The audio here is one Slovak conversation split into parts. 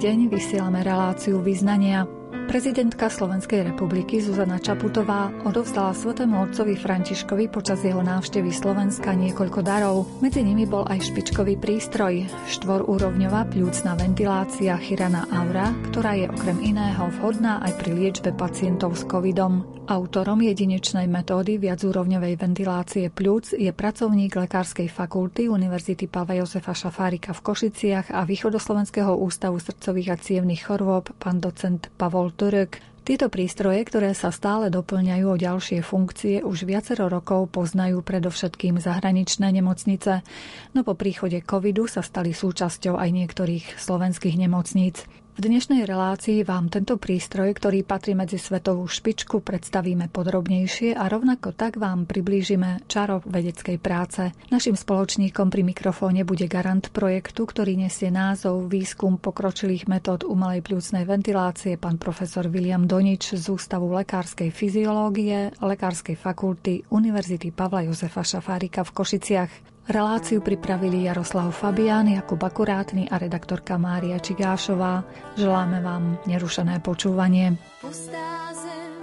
deň vysielame reláciu Vyznania. Prezidentka Slovenskej republiky Zuzana Čaputová odovzdala svätému otcovi Františkovi počas jeho návštevy Slovenska niekoľko darov. Medzi nimi bol aj špičkový prístroj, štvorúrovňová pľúcna ventilácia Chirana Aura, ktorá je okrem iného vhodná aj pri liečbe pacientov s covidom. Autorom jedinečnej metódy viacúrovňovej ventilácie pľúc je pracovník Lekárskej fakulty Univerzity Pavla Jozefa Šafárika v Košiciach a Východoslovenského ústavu srdcových a cievnych chorôb pán docent Pavol Turek. Tieto prístroje, ktoré sa stále doplňajú o ďalšie funkcie, už viacero rokov poznajú predovšetkým zahraničné nemocnice, no po príchode covidu sa stali súčasťou aj niektorých slovenských nemocníc. V dnešnej relácii vám tento prístroj, ktorý patrí medzi svetovú špičku, predstavíme podrobnejšie a rovnako tak vám priblížime čaro vedeckej práce. Naším spoločníkom pri mikrofóne bude garant projektu, ktorý nesie názov Výskum pokročilých metód umelej pľúcnej ventilácie, pán profesor William Donič z Ústavu lekárskej fyziológie Lekárskej fakulty Univerzity Pavla Jozefa Šafárika v Košiciach. Reláciu pripravili Jaroslav Fabián, Jakub Akurátny a redaktorka Mária Čigášová. Želáme vám nerušené počúvanie. Pustá zem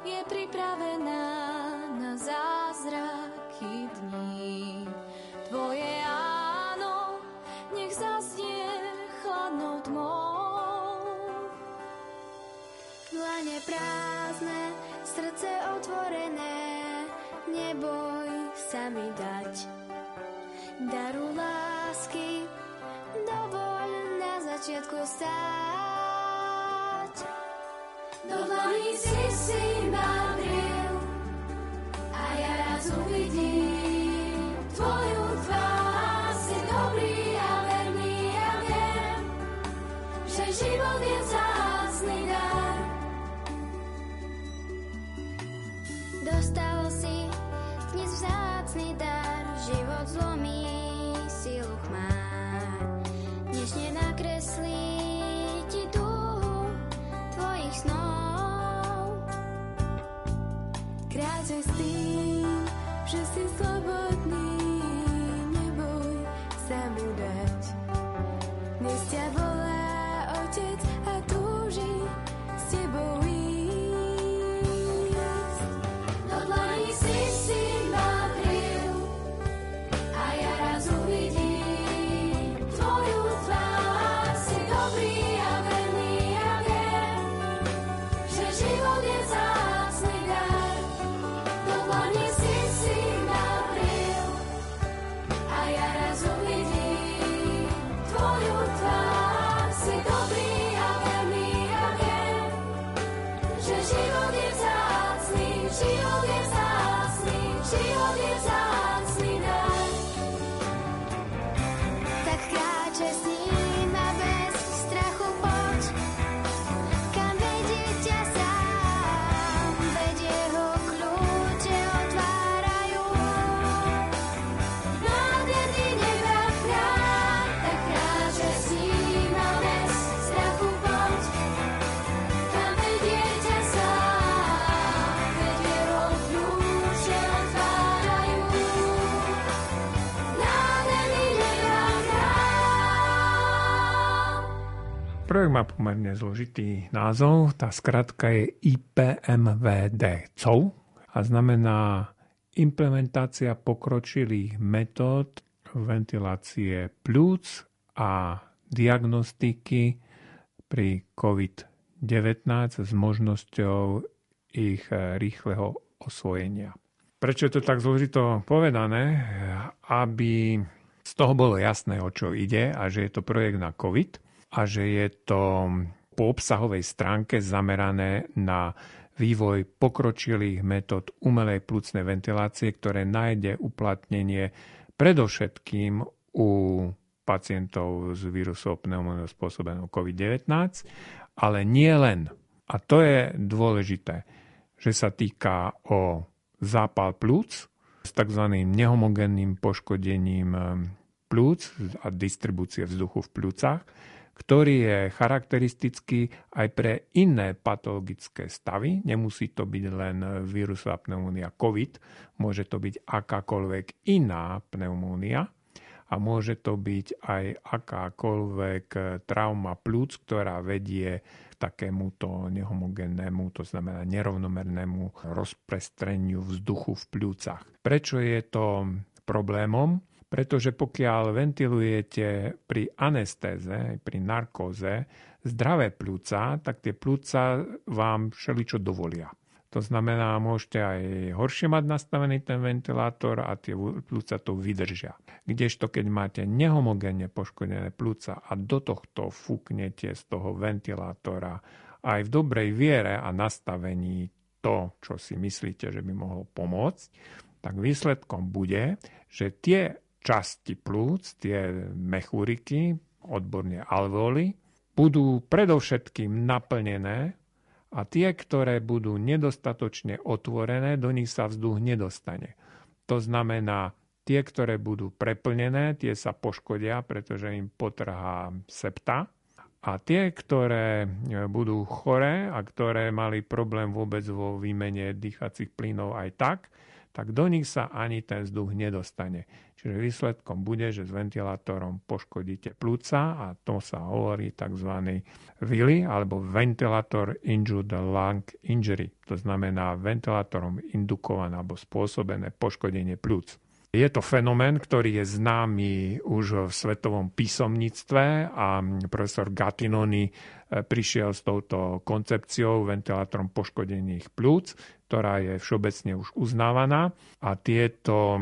je pripravená na zázraky dní. Tvoje áno, nech zaznie chladnou tmou. Dlane prázdne, srdce otvorené, neboj sa mi dať. Daru lásky, dovoľ na začiatku stáť. Do dlaní si ma vril, a ja raz uvidím tvoju tvár. Si dobrý a verný, ja viem, že život je vzácny dar. Dostal si dnes vzácny dar, život zlomí. Nakreslí ti dúhu tvojich snov. Kráčaj s tým, že si slobodný, neboj sa mu dať. Dnes ťa volá otec a túži s tebou ísť. Do dlaní si ma vril a ja raz uvidím. Projekt má pomerne zložitý názov, tá skratka je IPMVDC a znamená implementácia pokročilých metód ventilácie pľúc a diagnostiky pri COVID-19 s možnosťou ich rýchleho osvojenia. Prečo je to tak zložito povedané? Aby z toho bolo jasné, o čo ide a že je to projekt na COVID a že je to po obsahovej stránke zamerané na vývoj pokročilých metód umelej pľúcnej ventilácie, ktoré nájde uplatnenie predovšetkým u pacientov s vírusom pneumóniou spôsobenou COVID-19, ale nie len. A to je dôležité, že sa týka o zápal pľúc s tzv. Nehomogénnym poškodením pľúc a distribúcie vzduchu v pľúcach, ktorý je charakteristický aj pre iné patologické stavy. Nemusí to byť len vírusová pneumónia COVID, môže to byť akákoľvek iná pneumónia. A a môže to byť aj akákoľvek trauma pľúc, ktorá vedie k takémuto nehomogénnemu, to znamená nerovnomernému rozprestreniu vzduchu v pľúcach. Prečo je to problémom? Pretože pokiaľ ventilujete pri anestéze, pri narkóze zdravé pľúca, tak tie pľúca vám všeličo dovolia. To znamená, môžete aj horšie mať nastavený ten ventilátor a tie pľúca to vydržia. Kdežto keď máte nehomogénne poškodené pľúca a do tohto fúknete z toho ventilátora aj v dobrej viere a nastavení to, čo si myslíte, že by mohlo pomôcť, tak výsledkom bude, že tie časti plúc, tie mechúriky, odborne alveoly, budú predovšetkým naplnené a tie, ktoré budú nedostatočne otvorené, do nich sa vzduch nedostane. To znamená, tie, ktoré budú preplnené, tie sa poškodia, pretože im potrhá septa. A tie, ktoré budú choré a ktoré mali problém vôbec vo výmene dýchacích plynov aj tak do nich sa ani ten vzduch nedostane. Čiže výsledkom bude, že s ventilátorom poškodíte pľúca a to sa hovorí tzv. VILI alebo ventilator induced lung injury. To znamená ventilátorom indukované alebo spôsobené poškodenie pľúc. Je to fenomén, ktorý je známy už v svetovom písomníctve a profesor Gattinoni prišiel s touto koncepciou ventilátorom poškodených pľúc, ktorá je všeobecne už uznávaná a tieto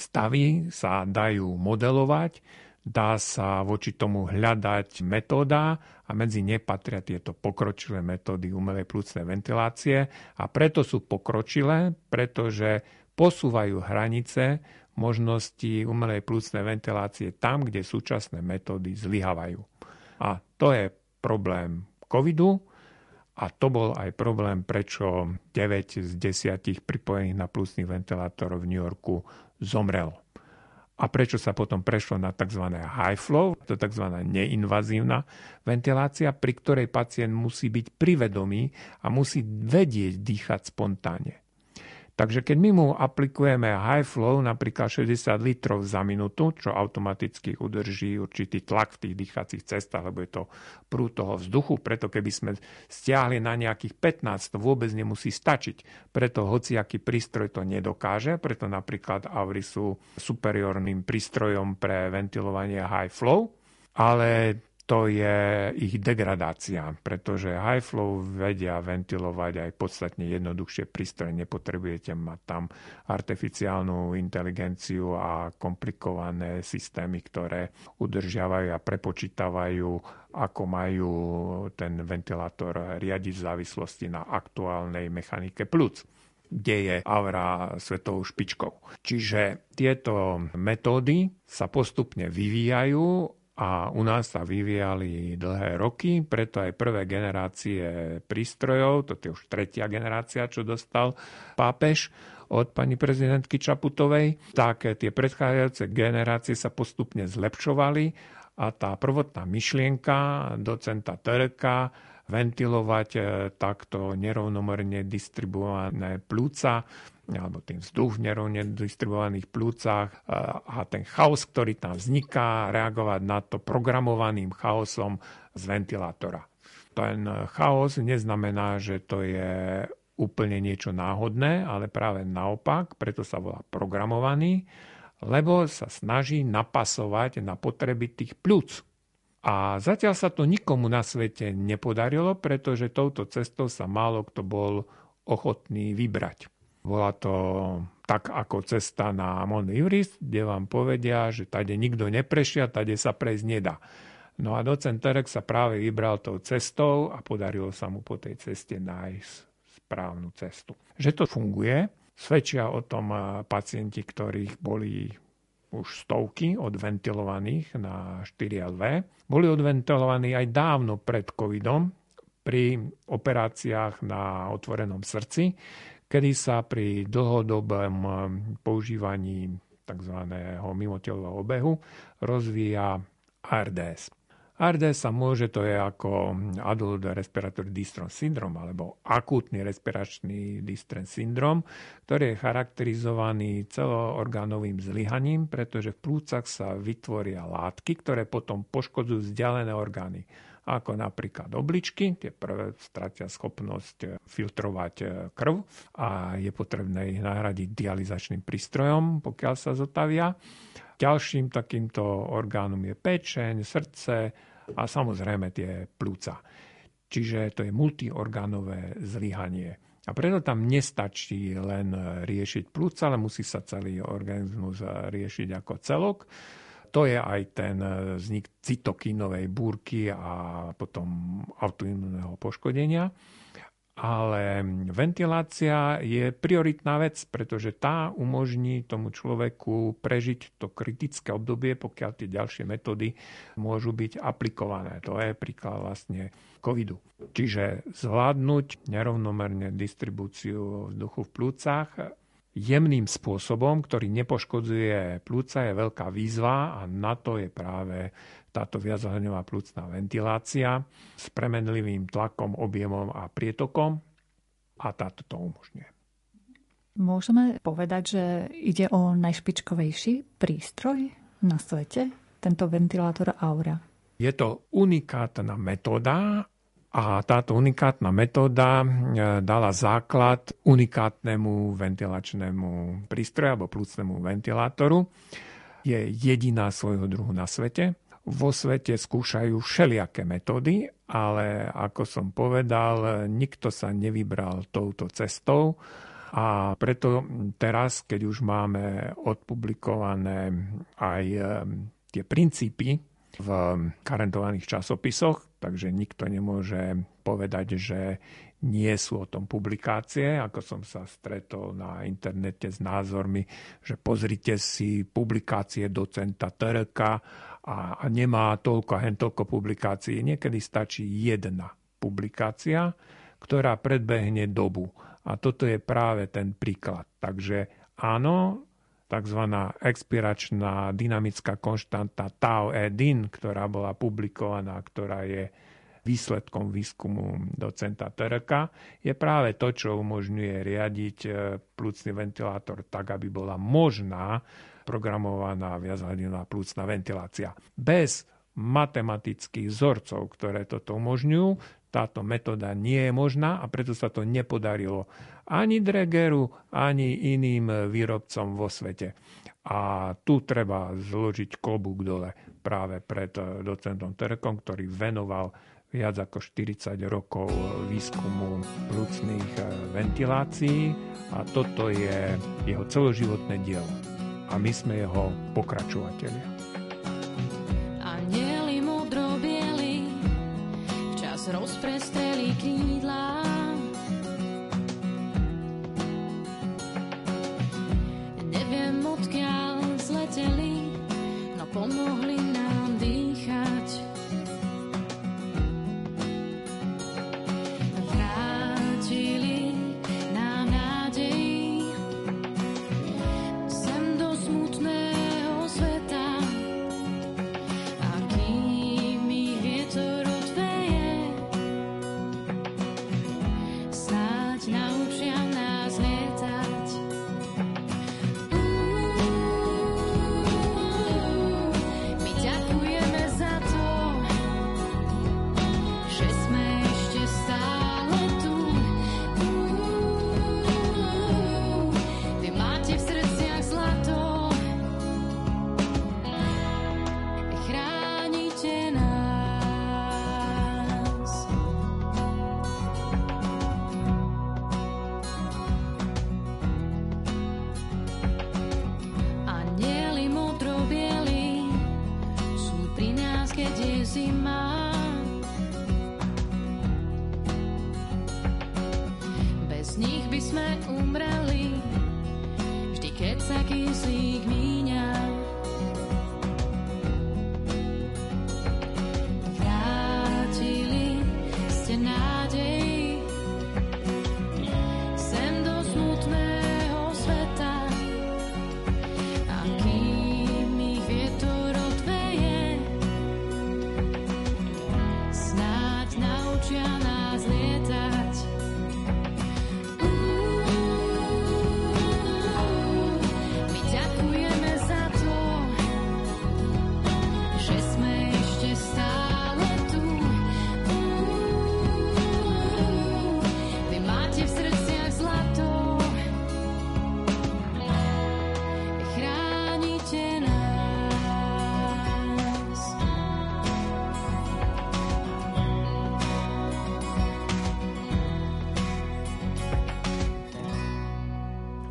stavy sa dajú modelovať, dá sa voči tomu hľadať metóda a medzi ne patria tieto pokročilé metódy umelej pľúcnej ventilácie a preto sú pokročilé, pretože posúvajú hranice možnosti umelej pľúcnej ventilácie tam, kde súčasné metódy zlyhávajú. A to je problém covidu a to bol aj problém, prečo 9 z 10 pripojených na pľúcnych ventilátorov v New Yorku zomrelo. A prečo sa potom prešlo na tzv. High flow, to tzv. Neinvazívna ventilácia, pri ktorej pacient musí byť privedomý a musí vedieť dýchať spontánne. Takže keď my mu aplikujeme high flow, napríklad 60 litrov za minútu, čo automaticky udrží určitý tlak v tých dýchacích cestách, lebo je to prúd toho vzduchu, preto keby sme stiahli na nejakých 15, to vôbec nemusí stačiť. Preto hociaký prístroj to nedokáže, preto napríklad aury sú superiorným prístrojom pre ventilovanie high flow, ale to je ich degradácia, pretože high flow vedia ventilovať aj podstatne jednoduchšie prístroje. Nepotrebujete mať tam artificiálnu inteligenciu a komplikované systémy, ktoré udržiavajú a prepočítavajú, ako majú ten ventilátor riadiť v závislosti na aktuálnej mechanike pľúc, kde je Aura svetovou špičkou. Čiže tieto metódy sa postupne vyvíjajú a u nás sa vyvíjali dlhé roky, preto aj prvé generácie prístrojov, toto je už tretia generácia, čo dostal pápež od pani prezidentky Čaputovej, tak tie predchádzajúce generácie sa postupne zlepšovali a tá prvotná myšlienka docenta Tureka ventilovať takto nerovnomerne distribuované pľúca alebo tým vzduch v nerovne distribuovaných plúcach a ten chaos, ktorý tam vzniká, reagovať na to programovaným chaosom z ventilátora. Ten chaos neznamená, že to je úplne niečo náhodné, ale práve naopak, preto sa volá programovaný, lebo sa snaží napasovať na potreby tých plúc. A zatiaľ sa to nikomu na svete nepodarilo, pretože touto cestou sa málo kto bol ochotný vybrať. Bola to tak ako cesta na Mount Everest, kde vám povedia, že tady nikto neprešiel, tady sa prejsť nedá. No a docent Turek sa práve vybral tou cestou a podarilo sa mu po tej ceste nájsť správnu cestu. Že to funguje, svedčia o tom pacienti, ktorých boli už stovky odventilovaných na 4LV. Boli odventilovaní aj dávno pred covidom pri operáciách na otvorenom srdci, kedy sa pri dlhodobom používaní tzv. Mimotelového obehu rozvíja ARDS. ARDS sa môže, to je ako Adult Respiratory Distress Syndrome alebo akútny respiračný distress syndrom, ktorý je charakterizovaný celoorgánovým zlyhaním, pretože v plúcach sa vytvoria látky, ktoré potom poškodzujú vzdialené orgány, ako napríklad obličky, tie prvé stratia schopnosť filtrovať krv a je potrebné ich nahradiť dializačným prístrojom, pokiaľ sa zotavia. Ďalším takýmto orgánom je pečeň, srdce a samozrejme tie pľúca. Čiže to je multiorgánové zlyhanie. A preto tam nestačí len riešiť pľúca, ale musí sa celý organizmus riešiť ako celok. To je aj ten vznik cytokínovej búrky a potom autoimunného poškodenia. Ale ventilácia je prioritná vec, pretože tá umožní tomu človeku prežiť to kritické obdobie, pokiaľ tie ďalšie metódy môžu byť aplikované. To je príklad vlastne covidu. Čiže zvládnuť nerovnomerne distribúciu vzduchu v plúcach jemným spôsobom, ktorý nepoškodzuje plúca, je veľká výzva a na to je práve táto viachrňová plúcna ventilácia s premenlivým tlakom, objemom a prietokom a táto to umožňuje. Môžeme povedať, že ide o najšpičkovejší prístroj na svete, tento ventilátor Aura. Je to unikátna metóda, a táto unikátna metóda dala základ unikátnemu ventilačnému prístroju alebo plúcnemu ventilátoru. Je jediná svojho druhu na svete. Vo svete skúšajú všelijaké metódy, ale ako som povedal, nikto sa nevybral touto cestou. A preto teraz, keď už máme odpublikované aj tie princípy v karentovaných časopisoch, takže nikto nemôže povedať, že nie sú o tom publikácie. Ako som sa stretol na internete s názormi, že pozrite si publikácie docenta Terka a nemá toľko a hentoľko publikácií. Niekedy stačí jedna publikácia, ktorá predbehne dobu. A toto je práve ten príklad. Takže áno, takzvaná expiračná dynamická konštanta tau-1, ktorá bola publikovaná, ktorá je výsledkom výskumu docenta Terka, je práve to, čo umožňuje riadiť plúcny ventilátor tak, aby bola možná programovaná viachladinová plúcna ventilácia. Bez matematických vzorcov, ktoré toto umožňujú, táto metóda nie je možná a preto sa to nepodarilo ani Dregeru, ani iným výrobcom vo svete. A tu treba zložiť klobúk dole práve pred docentom Terkom, ktorý venoval viac ako 40 rokov výskumu plúcnych ventilácií a toto je jeho celoživotné dielo. A my sme jeho pokračovatelia. Rozprestreli krídla. Neviem, odkiaľ zleteli, no pomohli nám dýchať. Vrátili nám nádej sem do smutného sveta. A kým ich vietor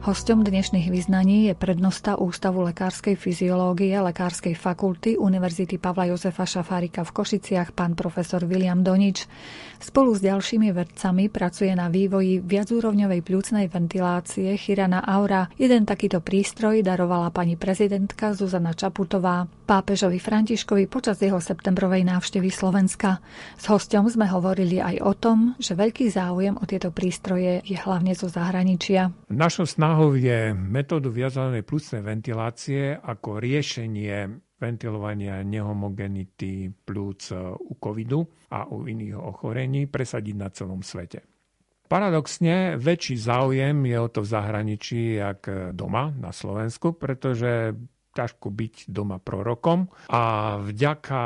Hosťom dnešných vyznaní je prednosta Ústavu lekárskej fyziológie Lekárskej fakulty Univerzity Pavla Jozefa Šafárika v Košiciach pán profesor William Donič. Spolu s ďalšími vedcami pracuje na vývoji viacúrovňovej pľúcnej ventilácie Chirana Aura. Jeden takýto prístroj darovala pani prezidentka Zuzana Čaputová pápežovi Františkovi počas jeho septembrovej návštevy Slovenska. S hosťom sme hovorili aj o tom, že veľký záujem o tieto prístroje je hlavne zo zahraničia. Našou snahou je metódu viacúrovňovej pľúcnej ventilácie ako riešenie ventilovania nehomogenity pľúc u covidu a u iných ochorení presadiť na celom svete. Paradoxne, väčší záujem je o to v zahraničí, jak doma na Slovensku, pretože ťažko byť doma prorokom a vďaka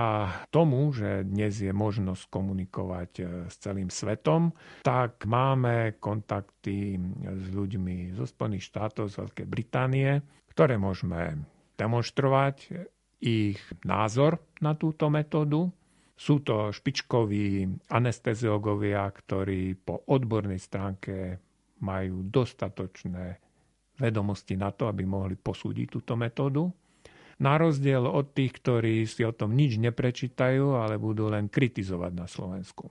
tomu, že dnes je možnosť komunikovať s celým svetom, tak máme kontakty s ľuďmi zo Spojených štátov, z Veľkej Británie, ktoré môžeme demonštrovať ich názor na túto metódu. Sú to špičkoví anesteziológovia, ktorí po odbornej stránke majú dostatočné vedomosti na to, aby mohli posúdiť túto metódu. Na rozdiel od tých, ktorí si o tom nič neprečítajú, ale budú len kritizovať na Slovensku.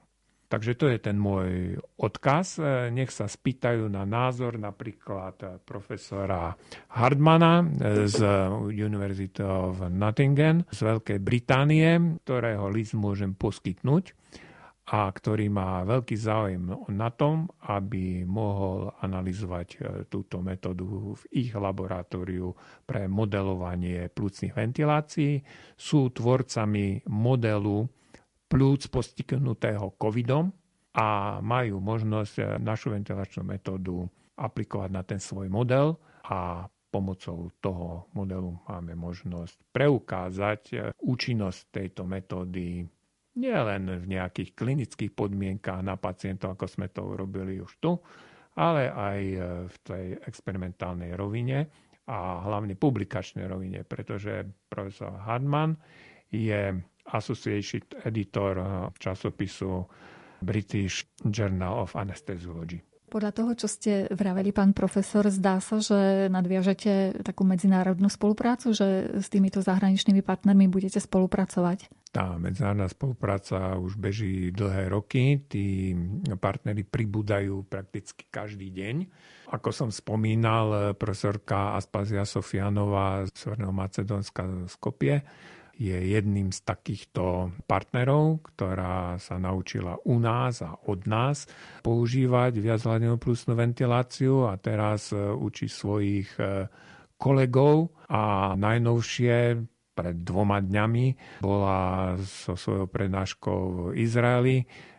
Takže to je ten môj odkaz. Nech sa spýtajú na názor napríklad profesora Hardmana z University of Nottingham z Veľkej Británie, ktorého list môžem poskytnúť a ktorý má veľký záujem na tom, aby mohol analyzovať túto metódu v ich laboratóriu pre modelovanie pľúcnych ventilácií. Sú tvorcami modelu pľúc postihnutého covidom a majú možnosť našu ventilačnú metódu aplikovať na ten svoj model a pomocou toho modelu máme možnosť preukázať účinnosť tejto metódy nielen v nejakých klinických podmienkách na pacientov, ako sme to robili už tu, ale aj v tej experimentálnej rovine a hlavne publikačnej rovine, pretože profesor Hardman je associate editor časopisu British Journal of Anesthesiology. Podľa toho, čo ste vraveli, pán profesor, zdá sa, že nadviažete takú medzinárodnú spoluprácu, že s týmito zahraničnými partnermi budete spolupracovať? Tá medzinárodná spolupráca už beží dlhé roky. Tí partneri pribúdajú prakticky každý deň. Ako som spomínal, profesorka Aspazija Sofijanová z Severného Macedónska z Skopje je jedným z takýchto partnerov, ktorá sa naučila u nás a od nás používať viacúrovňovú pľúcnu ventiláciu a teraz učí svojich kolegov a najnovšie pred 2 dňami bola so svojou prednáškou v Izraeli,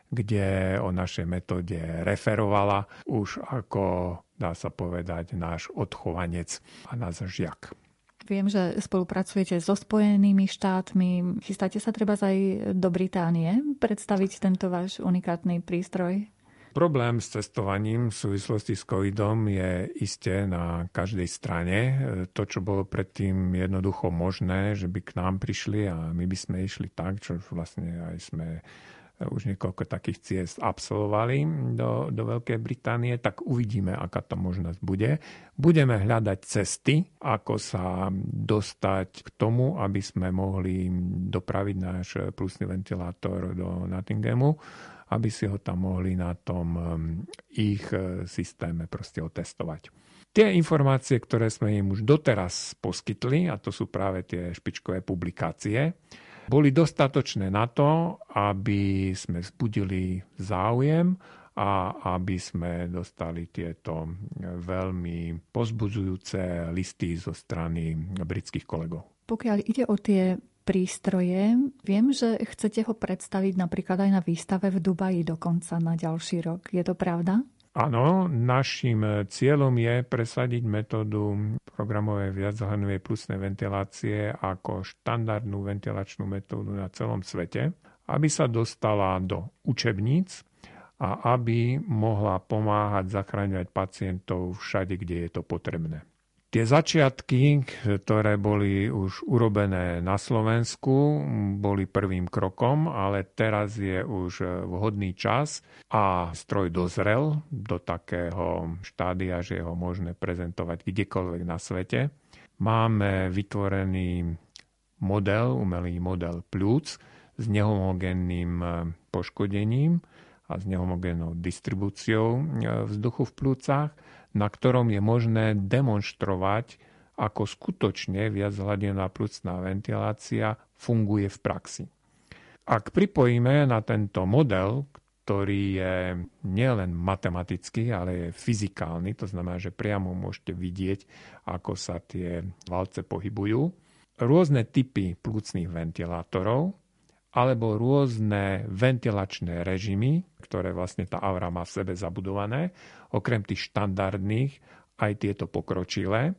kde o našej metóde referovala už ako, dá sa povedať, náš odchovanec a náš žiak. Viem, že spolupracujete so Spojenými štátmi. Chystáte sa trebárs aj do Británie predstaviť tento váš unikátny prístroj? Problém s cestovaním v súvislosti s covidom je isté na každej strane. To, čo bolo predtým jednoducho možné, že by k nám prišli a my by sme išli tak, čo vlastne aj sme už niekoľko takých ciest absolvovali do Veľkej Británie, tak uvidíme, aká to možnosť bude. Budeme hľadať cesty, ako sa dostať k tomu, aby sme mohli dopraviť náš pľúcny ventilátor do Nottinghamu, aby si ho tam mohli na tom ich systéme proste otestovať. Tie informácie, ktoré sme im už doteraz poskytli, a to sú práve tie špičkové publikácie, boli dostatočné na to, aby sme vzbudili záujem a aby sme dostali tieto veľmi povzbudzujúce listy zo strany britských kolegov. Pokiaľ ide o tie prístroje, viem, že chcete ho predstaviť napríklad aj na výstave v Dubaji dokonca na ďalší rok. Je to pravda? Áno, našim cieľom je presadiť metódu programovej viacúrovňovej pľúcnej ventilácie ako štandardnú ventilačnú metódu na celom svete, aby sa dostala do učebníc a aby mohla pomáhať zachraňovať pacientov všade, kde je to potrebné. Tie začiatky, ktoré boli už urobené na Slovensku, boli prvým krokom, ale teraz je už vhodný čas a stroj dozrel do takého štádia, že je ho možné prezentovať kdekoľvek na svete. Máme vytvorený model, umelý model pľúc s nehomogénnym poškodením a s nehomogénnou distribúciou vzduchu v pľúcach, na ktorom je možné demonštrovať, ako skutočne viachladená pľucná ventilácia funguje v praxi. Ak pripojíme na tento model, ktorý je nielen matematický, ale je fyzikálny, to znamená, že priamo môžete vidieť, ako sa tie valce pohybujú, rôzne typy pľucných ventilátorov alebo rôzne ventilačné režimy, ktoré vlastne tá Aura má v sebe zabudované, okrem tých štandardných, aj tieto pokročilé,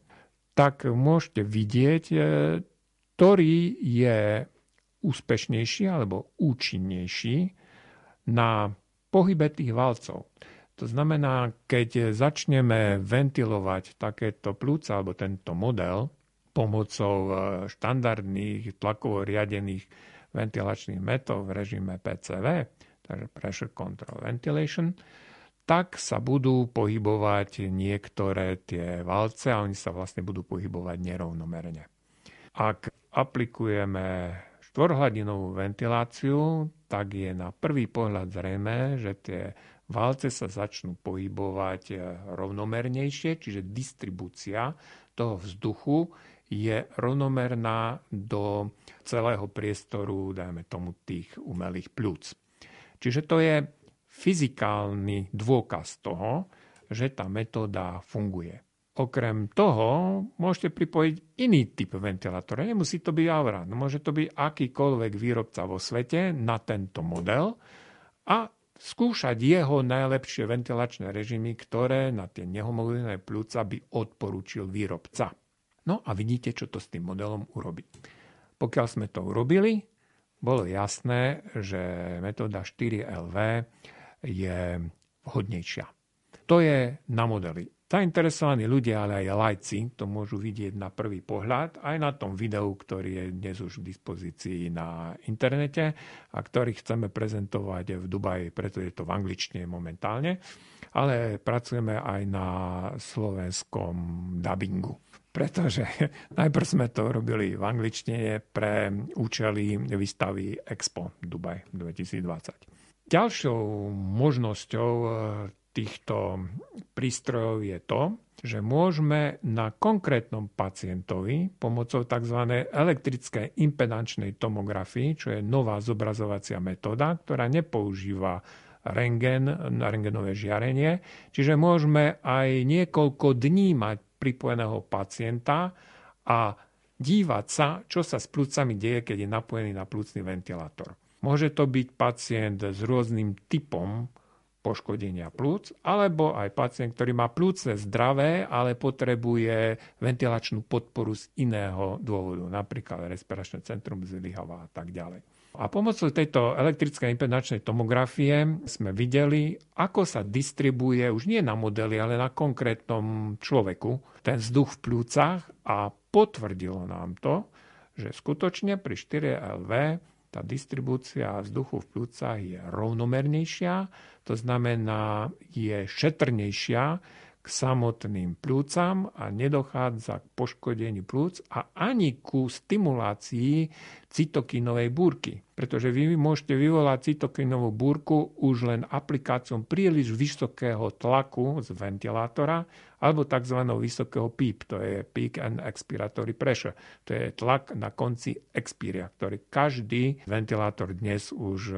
tak môžete vidieť, ktorý je úspešnejší alebo účinnejší na pohybe tých valcov. To znamená, keď začneme ventilovať takéto pľúca alebo tento model pomocou štandardných tlakovo riadených ventilačných metód v režime PCV, takže Pressure Control Ventilation, tak sa budú pohybovať niektoré tie valce a oni sa vlastne budú pohybovať nerovnomerne. Ak aplikujeme štvorhladinovú ventiláciu, tak je na prvý pohľad zrejmé, že tie valce sa začnú pohybovať rovnomernejšie, čiže distribúcia toho vzduchu je rovnomerná do celého priestoru, dajme tomu, tých umelých pľúc. Čiže to je fyzikálny dôkaz toho, že tá metóda funguje. Okrem toho môžete pripojiť iný typ ventilátora. Nemusí to byť Aura, môže to byť akýkoľvek výrobca vo svete na tento model a skúšať jeho najlepšie ventilačné režimy, ktoré na tie nehomogénne pľúca by odporúčil výrobca. No a vidíte, čo to s tým modelom urobí. Pokiaľ sme to urobili, bolo jasné, že metóda 4LV je vhodnejšia. To je na modeli. Zainteresovaní ľudia, ale aj laici, to môžu vidieť na prvý pohľad, aj na tom videu, ktorý je dnes už v dispozícii na internete a ktorý chceme prezentovať v Dubaji, preto je to v angličtine momentálne, ale pracujeme aj na slovenskom dabingu. Pretože najprv sme to robili v angličtine pre účely výstavy Expo Dubaj 2020. Ďalšou možnosťou týchto prístrojov je to, že môžeme na konkrétnom pacientovi pomocou tzv. Elektrickej impedančnej tomografii, čo je nová zobrazovacia metóda, ktorá nepoužíva rentgen, rentgenové žiarenie, čiže môžeme aj niekoľko dní mať pripojeného pacienta a dívať sa, čo sa s pľúcami deje, keď je napojený na pľúcny ventilátor. Môže to byť pacient s rôznym typom poškodenia pľúc, alebo aj pacient, ktorý má pľúce zdravé, ale potrebuje ventilačnú podporu z iného dôvodu, napríklad respiračné centrum zlyháva a tak ďalej. A pomocou tejto elektrickej impedančnej tomografie sme videli, ako sa distribuje, už nie na modeli, ale na konkrétnom človeku, ten vzduch v pľúcach a potvrdilo nám to, že skutočne pri 4LV tá distribúcia vzduchu v pľúcach je rovnomernejšia, to znamená je šetrnejšia k samotným pľúcam a nedochádza k poškodeniu pľúc a ani ku stimulácii cytokinovej búrky. Pretože vy môžete vyvolať cytokinovú búrku už len aplikáciou príliš vysokého tlaku z ventilátora alebo tzv. Vysokého PEEP, to je Peak and Expiratory Pressure, to je tlak na konci expiria, ktorý každý ventilátor dnes už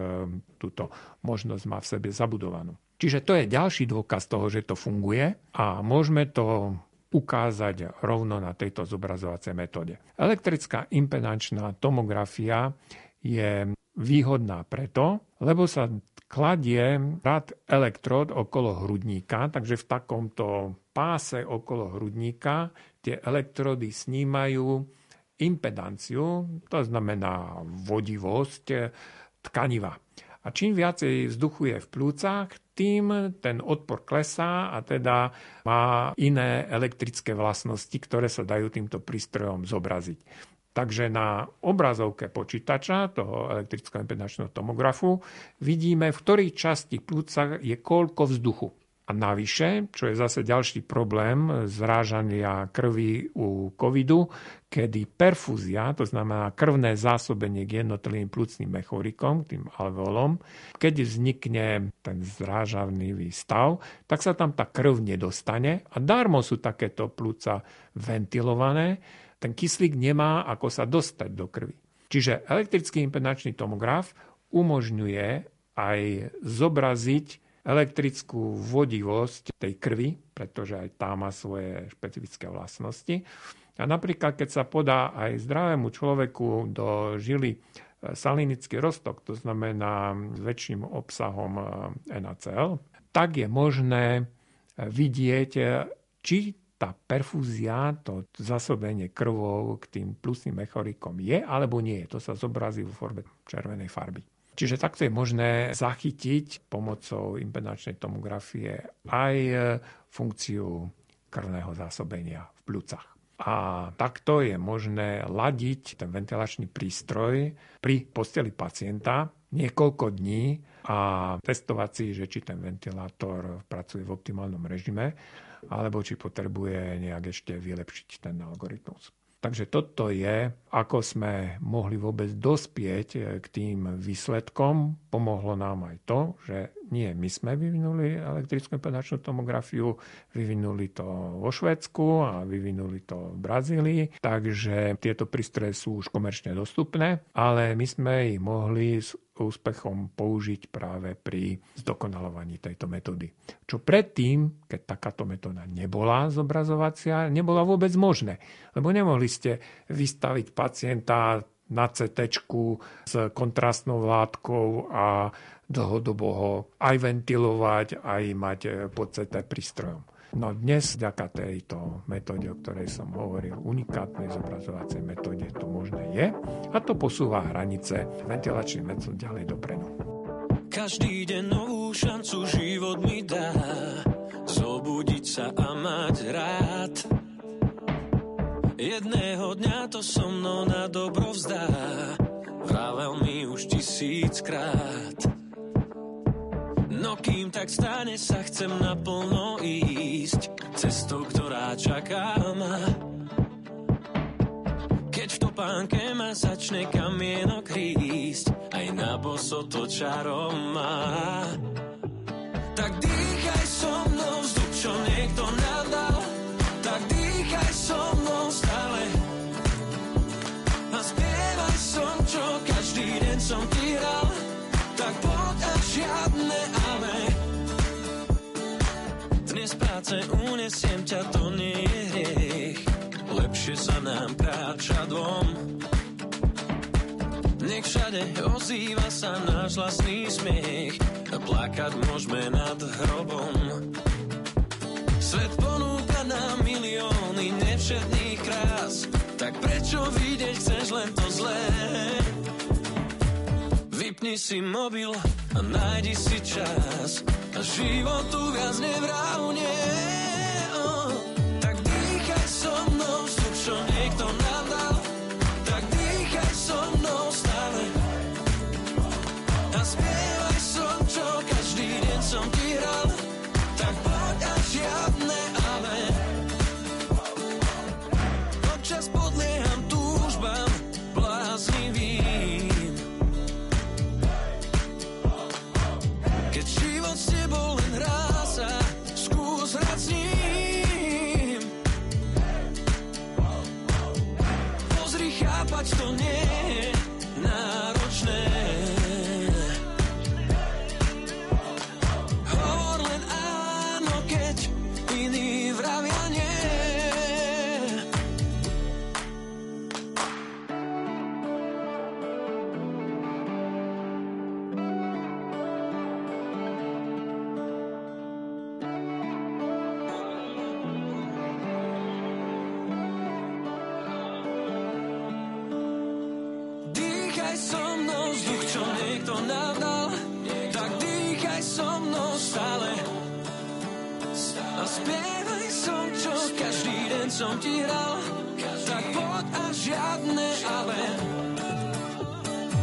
túto možnosť má v sebe zabudovanú. Čiže to je ďalší dôkaz toho, že to funguje a môžeme to ukázať rovno na tejto zobrazovacej metóde. Elektrická impedančná tomografia je výhodná preto, lebo sa kladie rad elektród okolo hrudníka, takže v takomto páse okolo hrudníka tie elektródy snímajú impedanciu, to znamená vodivosť tkaniva. A čím viacej vzduchu je v plúcach, tým ten odpor klesá a teda má iné elektrické vlastnosti, ktoré sa dajú týmto prístrojom zobraziť. Takže na obrazovke počítača, toho elektrického impedančného tomografu, vidíme, v ktorých časti plúca je koľko vzduchu. A navyše, čo je zase ďalší problém zrážania krvi u covidu, kedy perfúzia, to znamená krvné zásobenie k jednotlivým plúcnym mechorikom, tým alveolom, keď vznikne ten zrážavný stav, tak sa tam tá krv nedostane a darmo sú takéto plúca ventilované, ten kyslík nemá ako sa dostať do krvi. Čiže elektrický impedančný tomograf umožňuje aj zobraziť elektrickú vodivosť tej krvi, pretože aj tá má svoje špecifické vlastnosti. A napríklad, keď sa podá aj zdravému človeku do žily salinický roztok, to znamená s väčším obsahom NaCl, tak je možné vidieť, či tá perfúzia, to zasobenie krvou k tým plusným mechorikom je alebo nie. To sa zobrazí vo forme červenej farby. Čiže takto je možné zachytiť pomocou impedančnej tomografie aj funkciu krvného zásobenia v pľucach. A takto je možné ladiť ten ventilačný prístroj pri posteli pacienta niekoľko dní a testovať si, že či ten ventilátor pracuje v optimálnom režime, alebo či potrebuje nejak ešte vylepšiť ten algoritmus. Takže toto je, ako sme mohli vôbec dospieť k tým výsledkom. Pomohlo nám aj to, že nie my sme vyvinuli elektrickú impedančnú tomografiu, vyvinuli to vo Švédsku a vyvinuli to v Brazílii. Takže tieto prístroje sú už komerčne dostupné, ale my sme ich mohli s úspechom použiť práve pri zdokonalovaní tejto metódy. Čo predtým, keď takáto metóda nebola zobrazovacia, nebola vôbec možné, lebo nemohli ste vystaviť pacienta na CT-čku s kontrastnou látkou a dlhodobo ho aj ventilovať, aj mať pod CT prístrojom. No dnes, vďaka tejto metóde, o ktorej som hovoril, unikátnej zobrazovacej metóde, to možné je a to posúva hranice ventilačných metód ďalej dopredu. Každý deň novú šancu život mi dá zobudiť sa a mať rád. Jedného dňa to so mnou na dobro vzdá, vravel mi už 1000-krát. No kým tak stane sa, chcem naplno ísť cestou, ktorá čaká ma. Keď v topánke ma začne kamienok hrísť, aj na boso to čarom má. Tak dýchaj so mnou vzduch, čo niekto nadal, tak dýchaj so mnou stále. A spievaj som, čo každý deň som ti hral, tak poď a žiadne ale. Dnes práce unesiem ťa, to nie je hriech, lepšie sa nám kráča dvom. Nech všade ozýva sa náš vlastný smiech, plakať môžeme nad hrobom. Svet ponúka nám milióny nevšetných krás, tak prečo vidieť chceš len to zlé? Vypni si mobil a nájdi si čas a životu viac nevrávne. Tak dýchaj so mnou vzduch, čo niekto nadal, tak dýchaj so mnou stále. A spievaj som, čo každý deň som ti hral, tak poď a žiadne ale. Občas podlieham túžbám, bláznivým. Život s tebou len hrá sa, skús hrať s ním. Pozri, chápať to nie je náročné. Hovor len áno, keď iní vravia nie. Každý deň som ti hral, tak poď a žiadne ale.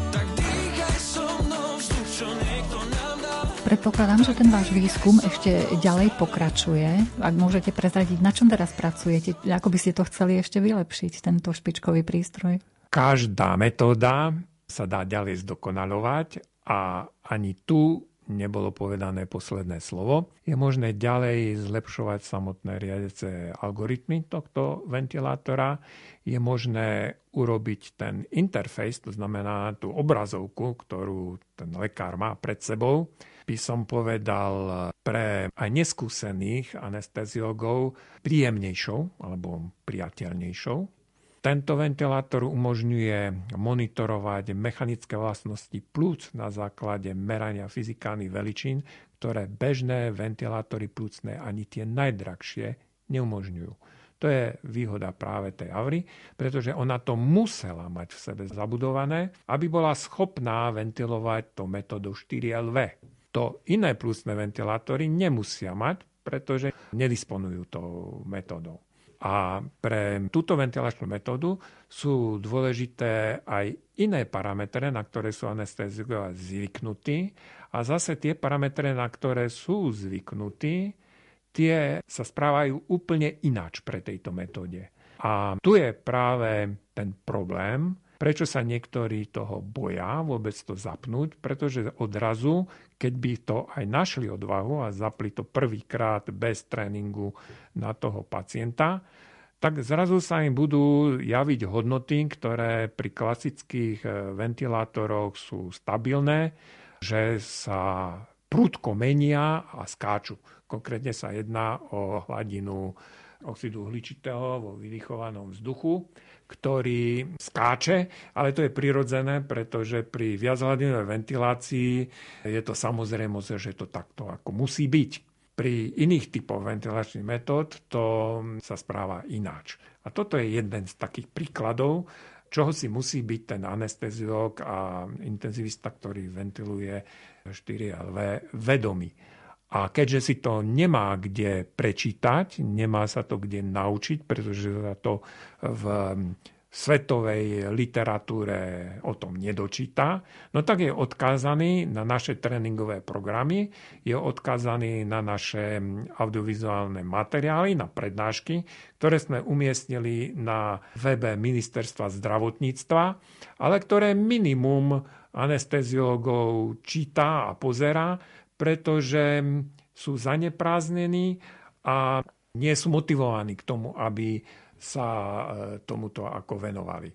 Tak dýchaj so mnou vzduch, čo niekto nám dal. Predpokladám, že ten váš výskum ešte ďalej pokračuje. Ak môžete prezradiť, na čom teraz pracujete? Ako by ste to chceli ešte vylepšiť, tento špičkový prístroj? Každá metóda sa dá ďalej zdokonalovať a ani tu nebolo povedané posledné slovo. Je možné ďalej zlepšovať samotné riadece algoritmy tohto ventilátora. Je možné urobiť ten interfejs, to znamená tú obrazovku, ktorú ten lekár má pred sebou. By som povedal pre aj neskúsených anesteziologov príjemnejšou alebo priateľnejšou. Tento ventilátor umožňuje monitorovať mechanické vlastnosti plúc na základe merania fyzikálnych veličín, ktoré bežné ventilátory plúcne ani tie najdrahšie neumožňujú. To je výhoda práve tej Aury, pretože ona to musela mať v sebe zabudované, aby bola schopná ventilovať to metodou 4LV. To iné plúcne ventilátory nemusia mať, pretože nedisponujú tou metódou. A pre túto ventilačnú metódu sú dôležité aj iné parametre, na ktoré sú anesteziológovia zvyknutí. A zase tie parametre, na ktoré sú zvyknutí, tie sa správajú úplne ináč pre tejto metóde. A tu je práve ten problém, prečo sa niektorí toho boja vôbec to zapnúť, pretože odrazu, keď by to aj našli odvahu a zapli to prvýkrát bez tréningu na toho pacienta, tak zrazu sa im budú javiť hodnoty, ktoré pri klasických ventilátoroch sú stabilné, že sa prudko menia a skáču. Konkrétne sa jedná o hladinu oxidu uhličitého vo vydychovanom vzduchu, ktorý skáče, ale to je prirodzené, pretože pri viachladinovej ventilácii je to samozrejme, že to takto ako musí byť. Pri iných typoch ventilačných metód to sa správa ináč. A toto je jeden z takých príkladov, čoho si musí byť ten anesteziolog a intenzivista, ktorý ventiluje 4LV vedomý. A keďže si to nemá kde prečítať, nemá sa to kde naučiť, pretože sa to v svetovej literatúre o tom nedočíta, no tak je odkázaný na naše tréningové programy, je odkázaný na naše audiovizuálne materiály, na prednášky, ktoré sme umiestnili na webe Ministerstva zdravotníctva, ale ktoré minimum anesteziologov číta a pozerá, pretože sú zanepráznení a nie sú motivovaní k tomu, aby sa tomuto ako venovali.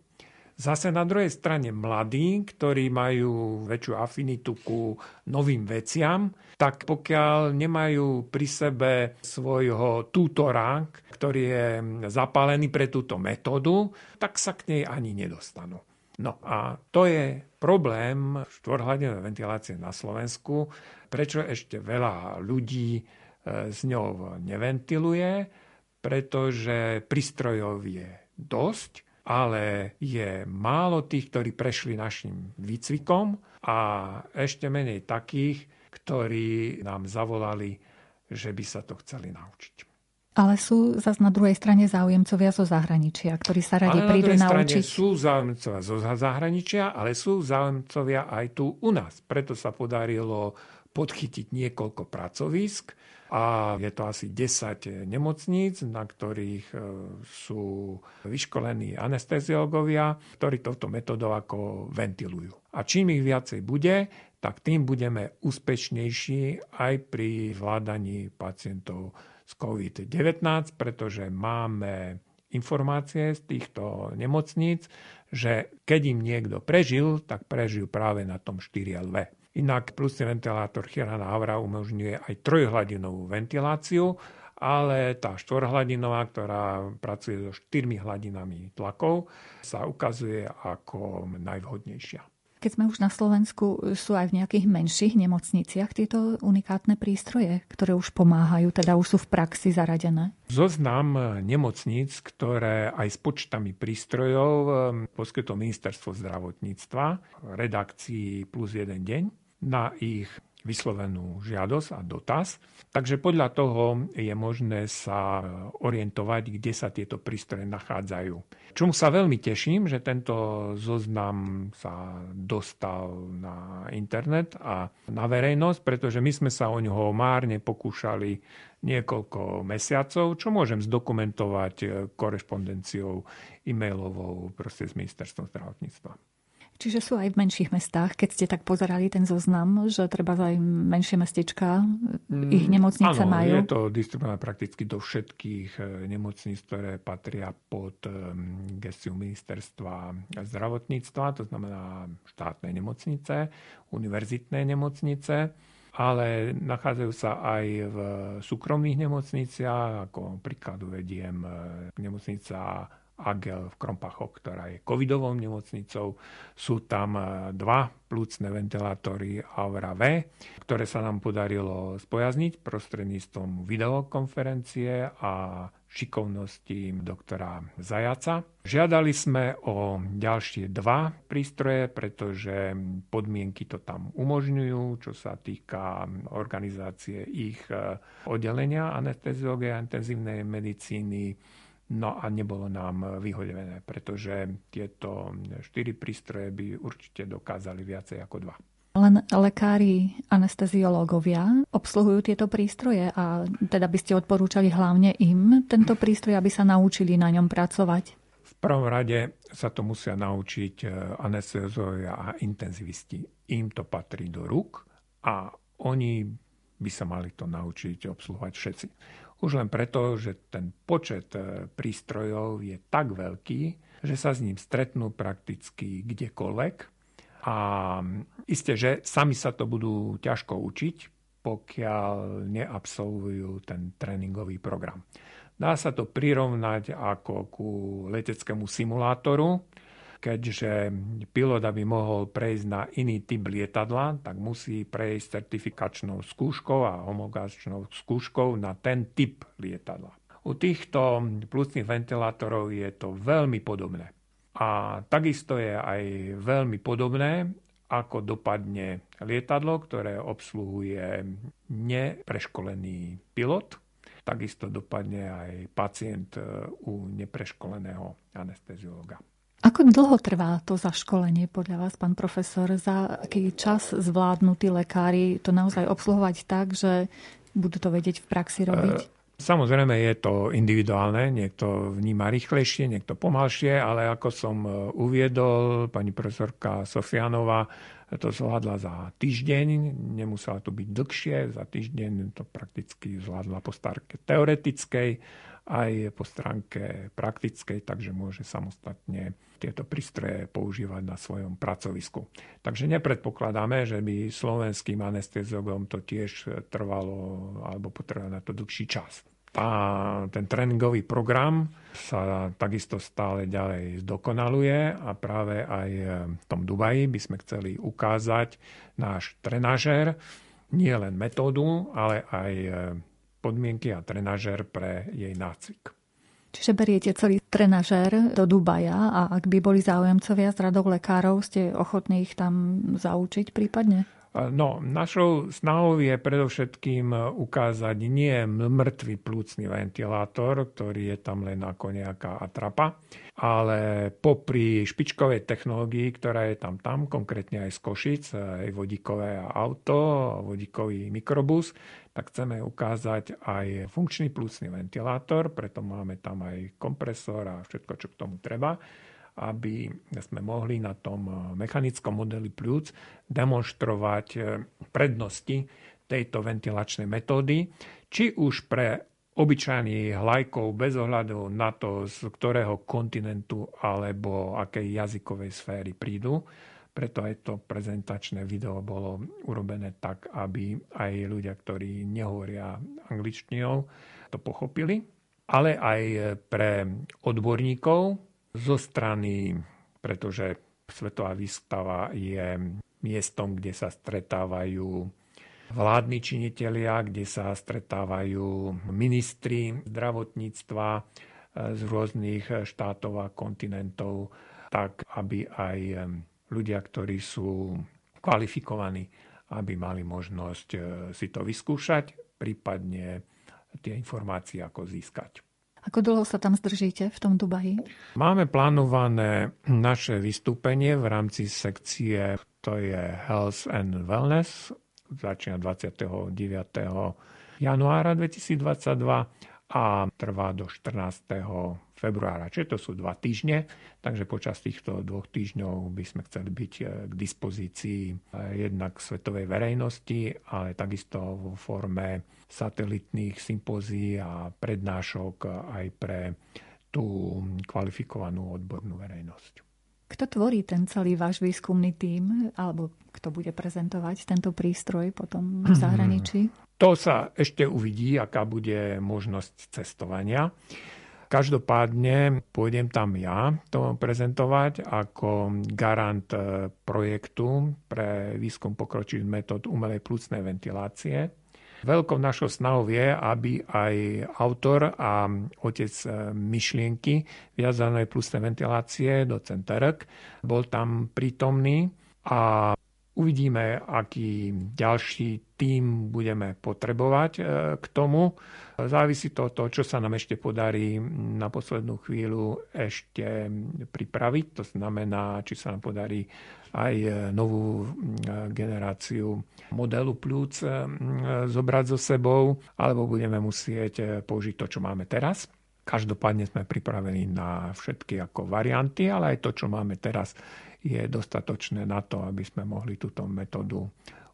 Zase na druhej strane mladí, ktorí majú väčšiu afinitu ku novým veciam, tak pokiaľ nemajú pri sebe svojho tutora, ktorý je zapálený pre túto metódu, tak sa k nej ani nedostanú. No a to je problém štvorhladinovej ventilácie na Slovensku, prečo ešte veľa ľudí s ňou neventiluje, pretože prístrojov je dosť, ale je málo tých, ktorí prešli našim výcvikom a ešte menej takých, ktorí nám zavolali, že by sa to chceli naučiť. Ale sú zase na druhej strane záujemcovia zo zahraničia, ktorí sa radi prídu naučiť. Ale na druhej strane sú záujemcovia zo zahraničia, ale sú záujemcovia aj tu u nás. Preto sa podarilo podchytiť niekoľko pracovísk a je to asi 10 nemocníc, na ktorých sú vyškolení anesteziológovia, ktorí touto metodou ako ventilujú. A čím ich viacej bude, tak tým budeme úspešnejší aj pri vládaní pacientov z COVID-19, pretože máme informácie z týchto nemocníc, že keď im niekto prežil, tak prežil práve na tom 4LV. Inak plusný ventilátor Chirana Aura umožňuje aj trojhladinovú ventiláciu, ale tá štvorhladinová, ktorá pracuje so 4 hladinami tlakov, sa ukazuje ako najvhodnejšia. Keď sme už na Slovensku, sú aj v nejakých menších nemocniciach tieto unikátne prístroje, ktoré už pomáhajú, teda už sú v praxi zaradené? Zoznam nemocníc, ktoré aj s počtami prístrojov poskytlo Ministerstvo zdravotníctva redakcii plus jeden deň na ich vyslovenú žiadosť a dotaz. Takže podľa toho je možné sa orientovať, kde sa tieto prístroje nachádzajú. Čomu sa veľmi teším, že tento zoznam sa dostal na internet a na verejnosť, pretože my sme sa o ňoho márne pokúšali niekoľko mesiacov, čo môžem zdokumentovať korešpondenciou e-mailovou proste s ministerstvom zdravotníctva. Čiže sú aj v menších mestách, keď ste tak pozerali ten zoznam, že treba aj menšie mestečka, ich nemocnice áno, majú? Áno, je to distribuované prakticky do všetkých nemocníc, ktoré patria pod gestiu ministerstva zdravotníctva, to znamená štátne nemocnice, univerzitné nemocnice, ale nachádzajú sa aj v súkromných nemocniciach, ako príklad uvediem nemocnica Agel v Krompachoch, ktorá je covidovou nemocnicou. Sú tam dva plúcne ventilátory Aura V, ktoré sa nám podarilo spojazniť prostredníctvom videokonferencie a šikovnosti doktora Zajaca. Žiadali sme o ďalšie dva prístroje, pretože podmienky to tam umožňujú, čo sa týka organizácie ich oddelenia anesteziológie a intenzívnej medicíny. No a nebolo nám vyhodené, pretože tieto 4 prístroje by určite dokázali viacej ako 2. Len lekári, anesteziológovia obsluhujú tieto prístroje a teda by ste odporúčali hlavne im tento prístroj, aby sa naučili na ňom pracovať? V prvom rade sa to musia naučiť anesteziológovia a intenzivisti. Im to patrí do rúk a oni by sa mali to naučiť obsluhovať všetci. Už len preto, že ten počet prístrojov je tak veľký, že sa s ním stretnú prakticky kdekoľvek. A isté, že sami sa to budú ťažko učiť, pokiaľ neabsolvujú ten tréningový program. Dá sa to prirovnať ako ku leteckému simulátoru, keďže pilot, aby mohol prejsť na iný typ lietadla, tak musí prejsť certifikačnou skúškou a homologačnou skúškou na ten typ lietadla. U týchto plúcnych ventilátorov je to veľmi podobné. A takisto je aj veľmi podobné, ako dopadne lietadlo, ktoré obsluhuje nepreškolený pilot. Takisto dopadne aj pacient u nepreškoleného anesteziológa. Ako dlho trvá to zaškolenie podľa vás, pán profesor? Za aký čas zvládnu tí lekári to naozaj obsluhovať tak, že budú to vedieť v praxi robiť? Samozrejme je to individuálne. Niekto vníma rýchlejšie, niekto pomalšie, ale ako som uviedol, pani profesorka Sofianová to zvládla za týždeň, nemusela to byť dlhšie, za týždeň to prakticky zvládla po stránke teoretickej, aj po stránke praktickej, takže môže samostatne tieto prístroje používať na svojom pracovisku. Takže nepredpokladáme, že by slovenským anesteziologom to tiež trvalo alebo potrebovalo na to dlhší čas. Ten tréningový program sa takisto stále ďalej zdokonaluje a práve aj v tom Dubaji by sme chceli ukázať náš trenažér, nie len metódu, ale aj podmienky a trenažér pre jej nácvik. Čiže beriete celý trenažér do Dubaja a ak by boli záujemcovia z radov lekárov, ste ochotní ich tam zaučiť prípadne? No, našou snahou je predovšetkým ukázať nie mŕtvý plúcny ventilátor, ktorý je tam len ako nejaká atrapa, ale popri špičkovej technológii, ktorá je tam, konkrétne aj z Košic, aj vodíkové auto, vodíkový mikrobus, tak chceme ukázať aj funkčný plúcny ventilátor, preto máme tam aj kompresor a všetko, čo k tomu treba, aby sme mohli na tom mechanickom modeli pľúc demonštrovať prednosti tejto ventilačnej metódy, či už pre obyčajných lajkov bez ohľadu na to, z ktorého kontinentu alebo akej jazykovej sféry prídu. Preto aj to prezentačné video bolo urobené tak, aby aj ľudia, ktorí nehovoria angličtinou, to pochopili, ale aj pre odborníkov, zo strany, pretože Svetová výstava je miestom, kde sa stretávajú vládni činitelia, kde sa stretávajú ministri zdravotníctva z rôznych štátov a kontinentov, tak aby aj ľudia, ktorí sú kvalifikovaní, aby mali možnosť si to vyskúšať, prípadne tie informácie, ako získať. Ako dlho sa tam zdržíte v tom Dubaji? Máme plánované naše vystúpenie v rámci sekcie, to je Health and Wellness, začína 29. januára 2022 a trvá do 14. februára, čiže to sú 2 týždne, takže počas týchto 2 týždňov by sme chceli byť k dispozícii jednak svetovej verejnosti, ale takisto vo forme satelitných sympózií a prednášok aj pre tú kvalifikovanú odbornú verejnosť. Kto tvorí ten celý váš výskumný tím, alebo kto bude prezentovať tento prístroj potom v zahraničí? To sa ešte uvidí, aká bude možnosť cestovania. Každopádne pôjdem tam ja to prezentovať ako garant projektu pre výskum pokročilých metód umelej plúcnej ventilácie. Veľkou našou snahou je, aby aj autor a otec myšlienky viazanej plúcnej ventilácie, docent Turek, bol tam prítomný a uvidíme, aký ďalší tím budeme potrebovať k tomu. Závisí to od toho, čo sa nám ešte podarí na poslednú chvíľu ešte pripraviť. To znamená, či sa nám podarí aj novú generáciu modelu pľúc zobrať so sebou, alebo budeme musieť použiť to, čo máme teraz. Každopádne sme pripravení na všetky ako varianty, ale aj to, čo máme teraz, je dostatočné na to, aby sme mohli túto metódu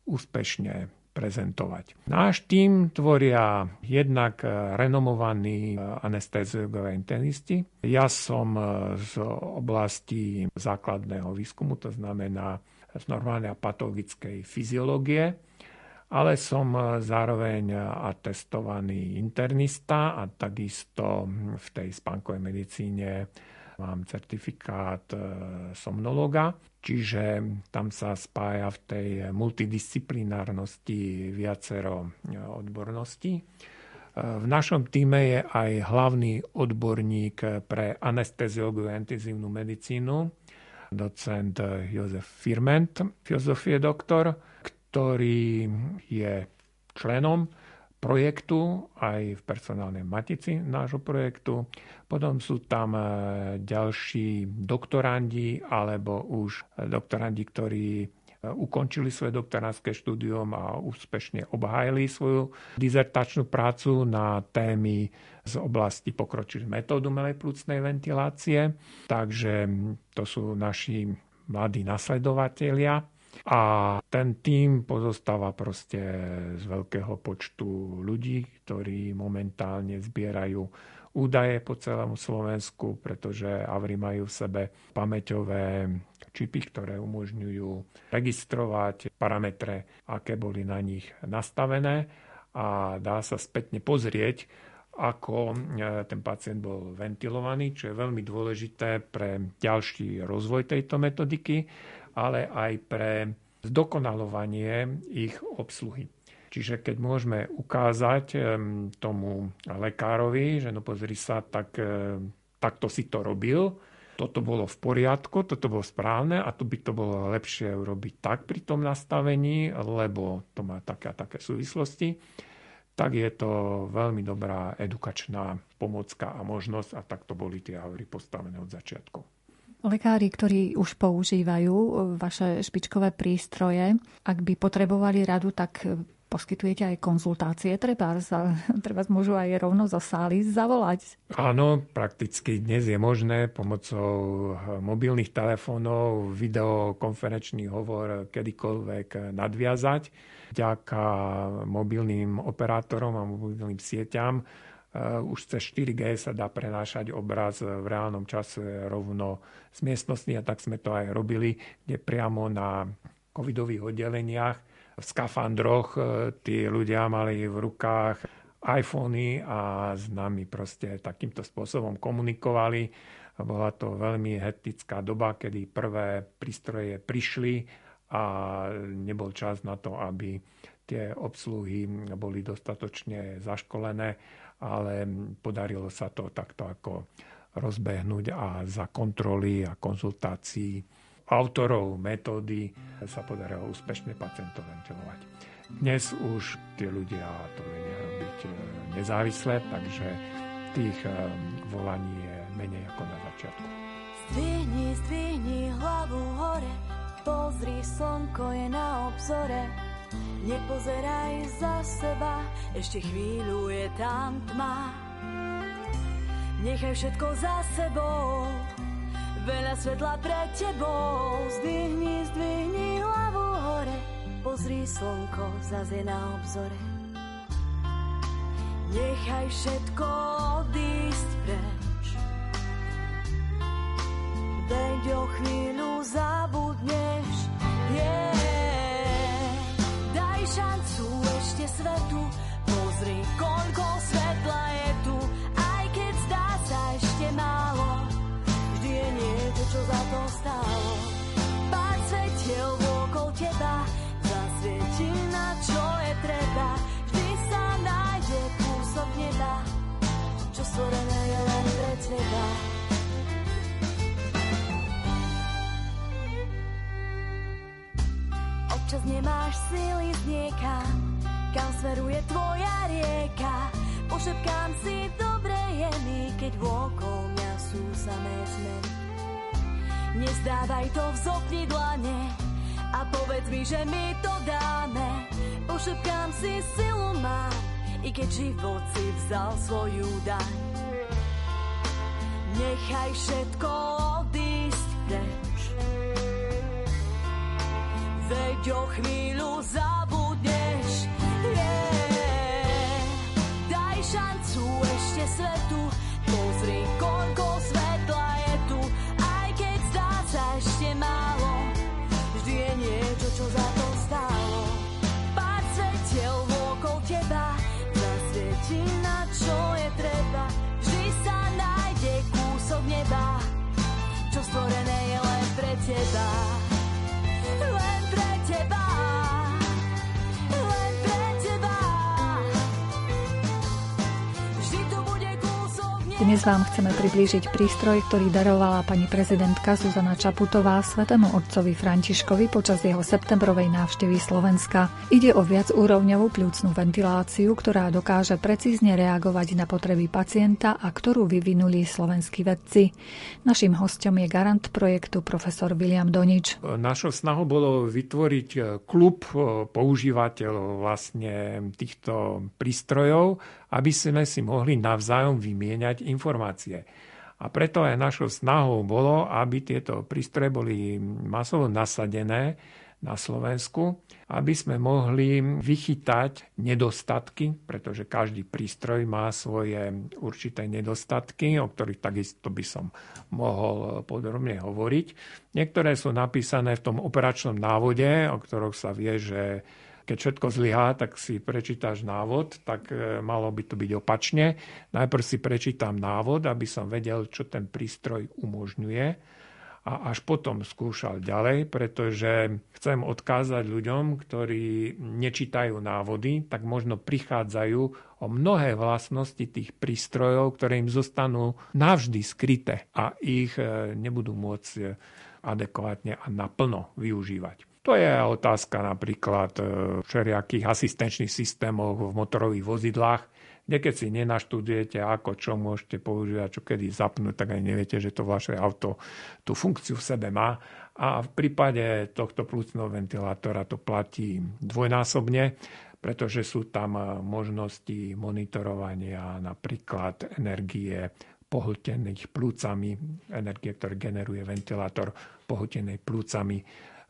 úspešne prezentovať. Náš tím tvoria jednak renomovaní anestéziológovia internisti. Ja som z oblasti základného výskumu, to znamená z normálnej a patologickej fyziológie, ale som zároveň atestovaný internista a takisto v tej spánkovej medicíne mám certifikát somnológa, čiže tam sa spája v tej multidisciplinárnosti viacero odborností. V našom týme je aj hlavný odborník pre anesteziológiu a intenzívnu medicínu, docent Jozef Firment, filozofie doktor, ktorý je členom projektu, aj v personálnej matici nášho projektu. Potom sú tam ďalší doktorandi, alebo už doktorandi, ktorí ukončili svoje doktorantské štúdium a úspešne obhájili svoju dizertačnú prácu na témy z oblasti pokročilých metód umelej plúcnej ventilácie. Takže to sú naši mladí nasledovatelia. A ten tím pozostáva proste z veľkého počtu ľudí, ktorí momentálne zbierajú údaje po celému Slovensku, pretože AVRI majú v sebe pamäťové čipy, ktoré umožňujú registrovať parametre, aké boli na nich nastavené a dá sa spätne pozrieť, ako ten pacient bol ventilovaný, čo je veľmi dôležité pre ďalší rozvoj tejto metodiky, ale aj pre zdokonalovanie ich obsluhy. Čiže keď môžeme ukázať tomu lekárovi, že no pozri sa, takto si to robil, toto bolo v poriadku, toto bolo správne a to by to bolo lepšie urobiť tak pri tom nastavení, lebo to má také a také súvislosti, tak je to veľmi dobrá edukačná pomocka a možnosť a takto boli tie AVRI postavené od začiatku. Lekári, ktorí už používajú vaše špičkové prístroje, ak by potrebovali radu, tak poskytujete aj konzultácie? Treba môžu aj rovno zo sály zavolať. Áno, prakticky dnes je možné pomocou mobilných telefónov, videokonferenčný hovor kedykoľvek nadviazať. Vďaka mobilným operátorom a mobilným sieťam už cez 4G sa dá prenášať obraz v reálnom čase rovno z miestnosti a tak sme to aj robili, kde priamo na covidových oddeleniach v skafandroch tí ľudia mali v rukách iPhony a s nami proste takýmto spôsobom komunikovali. Bola to veľmi hektická doba, kedy prvé prístroje prišli a nebol čas na to, aby tie obsluhy boli dostatočne zaškolené, ale podarilo sa to takto ako rozbehnúť a za kontroly a konzultácií autorov metódy sa podarilo úspešne pacientov ventilovať. Dnes už tie ľudia to vedia robiť nezávisle, takže tých volaní je menej ako na začiatku. Zdvihni hlavu hore, pozri, slnko je na obzore. Nepozeraj za seba, ešte chvíľu je tam tma. Nechaj všetko za sebou, veľa svetla pred tebou. Zdvihni hlavu hore, pozri, slnko zase je na obzore. Nechaj všetko odísť preč, veď o chvíľu zabudneš. Daj šancu ešte svetu, pozri, koľko svetla je tu. Aj keď zdá sa ešte málo, vždy je niečo, čo za to stálo. Pár svetiel vôkol teba, zasvieti na čo je treba. Vždy sa nájde kúsok neba, čo stvorené je len pre teba. Čas nemáš síly z niekam, kam smeruje tvoja rieka. Pošepkám si, dobre je mi, keď vôkol mňa sú samé zmeny. Nezdávaj to, vzopni dlane a povedz mi, že my to dáme. Pošepkám si, silu mám, i keď život si vzal svoju daň. Nechaj všetko odísť preč, veď o chvíľu zabudneš. Daj šancu ešte svetu, pozri, koľko svetla je tu. Aj keď zdá sa ešte málo, vždy je niečo, čo za to stálo. Pár svetiel vôkol teba, zasvieti na čo je treba. Vždy sa nájde kúsok neba, čo stvorené je len pre teba. Len pre teba, len pre teba. Vždy tu bude kúsok neba. Dnes vám chceme priblížiť prístroj, ktorý darovala pani prezidentka Zuzana Čaputová svätému otcovi Františkovi počas jeho septembrovej návštevy Slovenska. Ide o viacúrovňovú pľúcnu ventiláciu, ktorá dokáže precízne reagovať na potreby pacienta a ktorú vyvinuli slovenskí vedci. Naším hosťom je garant projektu profesor William Donič. Našou snahou bolo vytvoriť klub používateľov vlastne týchto prístrojov, aby sme si mohli navzájom vymieňať informácie. A preto aj našou snahou bolo, aby tieto prístroje boli masovo nasadené na Slovensku, aby sme mohli vychytať nedostatky, pretože každý prístroj má svoje určité nedostatky, o ktorých takisto by som mohol podrobne hovoriť. Niektoré sú napísané v tom operačnom návode, o ktorých sa vie, že keď všetko zlyhá, tak si prečítaš návod, tak malo by to byť opačne. Najprv si prečítam návod, aby som vedel, čo ten prístroj umožňuje, a až potom skúšal ďalej, pretože chcem odkázať ľuďom, ktorí nečítajú návody, tak možno prichádzajú o mnohé vlastnosti tých prístrojov, ktoré im zostanú navždy skryté a ich nebudú môcť adekvátne a naplno využívať. To je otázka napríklad všelijakých asistenčných systémov v motorových vozidlách, kde keď si nenaštudujete, ako čo môžete používať, čo kedy zapnúť, tak aj neviete, že to vaše auto tú funkciu v sebe má. A v prípade tohto plúcneho ventilátora to platí dvojnásobne, pretože sú tam možnosti monitorovania napríklad energie pohltených plúcami, energie, ktoré generuje ventilátor pohltenej plúcami,